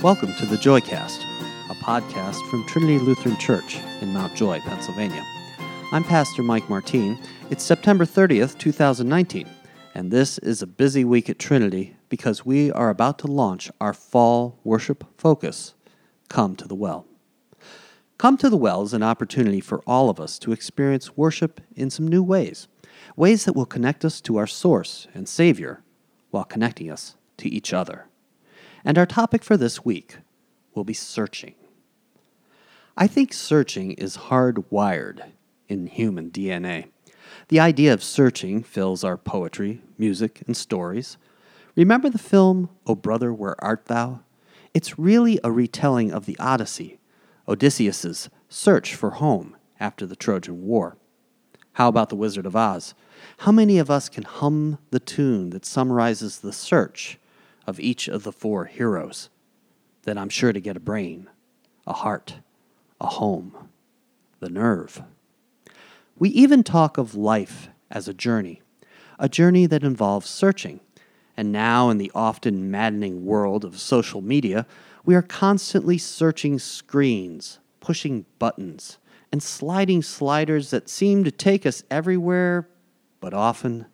Welcome to the JoyCast, a podcast from Trinity Lutheran Church in Mount Joy, Pennsylvania. I'm Pastor Mike Martine. It's September 30th, 2019, and this is a busy week at Trinity because we are about to launch our fall worship focus, Come to the Well. Come to the Well is an opportunity for all of us to experience worship in some new ways, ways that will connect us to our source and Savior while connecting us to each other. And our topic for this week will be searching. I think searching is hardwired in human DNA. The idea of searching fills our poetry, music, and stories. Remember the film, O Brother, Where Art Thou? It's really a retelling of the Odyssey, Odysseus's search for home after the Trojan War. How about The Wizard of Oz? How many of us can hum the tune that summarizes the search of each of the four heroes? Then I'm sure to get a brain, a heart, a home, the nerve. We even talk of life as a journey that involves searching. And now, in the often maddening world of social media, we are constantly searching screens, pushing buttons, and sliding sliders that seem to take us everywhere, but often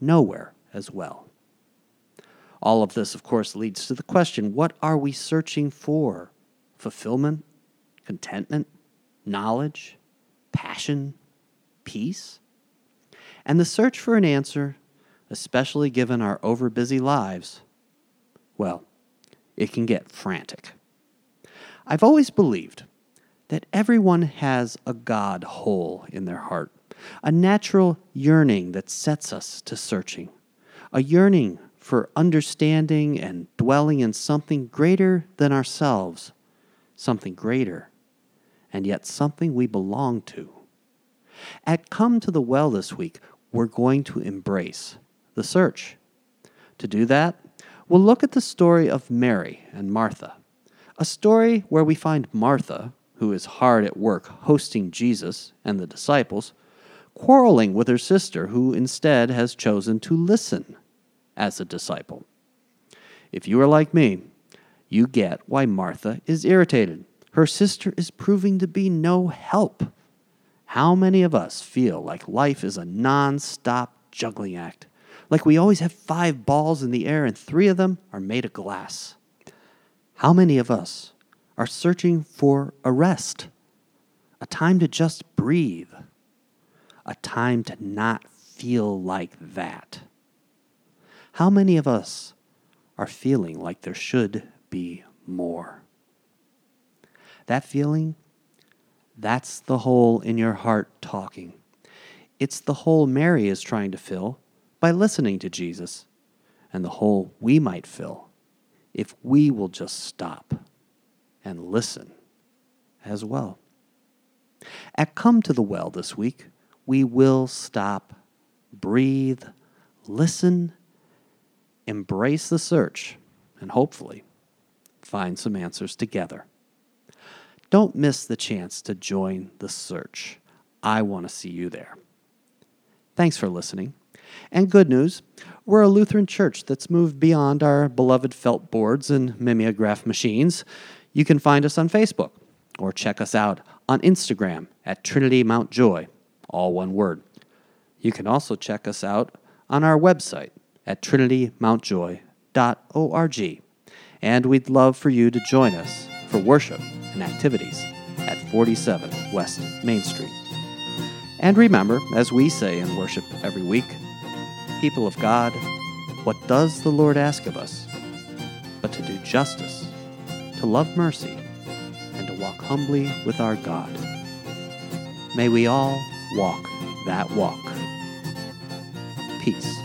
nowhere as well. All of this, of course, leads to the question, what are we searching for? Fulfillment? Contentment? Knowledge? Passion? Peace? And the search for an answer, especially given our overbusy lives, well, it can get frantic. I've always believed that everyone has a God hole in their heart, a natural yearning that sets us to searching, a yearning for understanding and dwelling in something greater than ourselves, something greater, and yet something we belong to. At Come to the Well this week, we're going to embrace the search. To do that, we'll look at the story of Mary and Martha, a story where we find Martha, who is hard at work hosting Jesus and the disciples, quarreling with her sister, who instead has chosen to listen as a disciple. If you are like me, you get why Martha is irritated. Her sister is proving to be no help. How many of us feel like life is a non-stop juggling act, like we always have 5 balls in the air and 3 of them are made of glass? How many of us are searching for a rest, a time to just breathe, a time to not feel like that? How many of us are feeling like there should be more? That feeling, that's the hole in your heart talking. It's the hole Mary is trying to fill by listening to Jesus, and the hole we might fill if we will just stop and listen as well. At Come to the Well this week, we will stop, breathe, listen, embrace the search, and hopefully find some answers together. Don't miss the chance to join the search. I want to see you there. Thanks for listening. And good news, we're a Lutheran church that's moved beyond our beloved felt boards and mimeograph machines. You can find us on Facebook or check us out on Instagram at TrinityMountJoy, all one word. You can also check us out on our website at TrinityMountJoy.org. And we'd love for you to join us for worship and activities at 47 West Main Street. And remember, as we say in worship every week, people of God, what does the Lord ask of us but to do justice, to love mercy, and to walk humbly with our God? May we all walk that walk. Peace.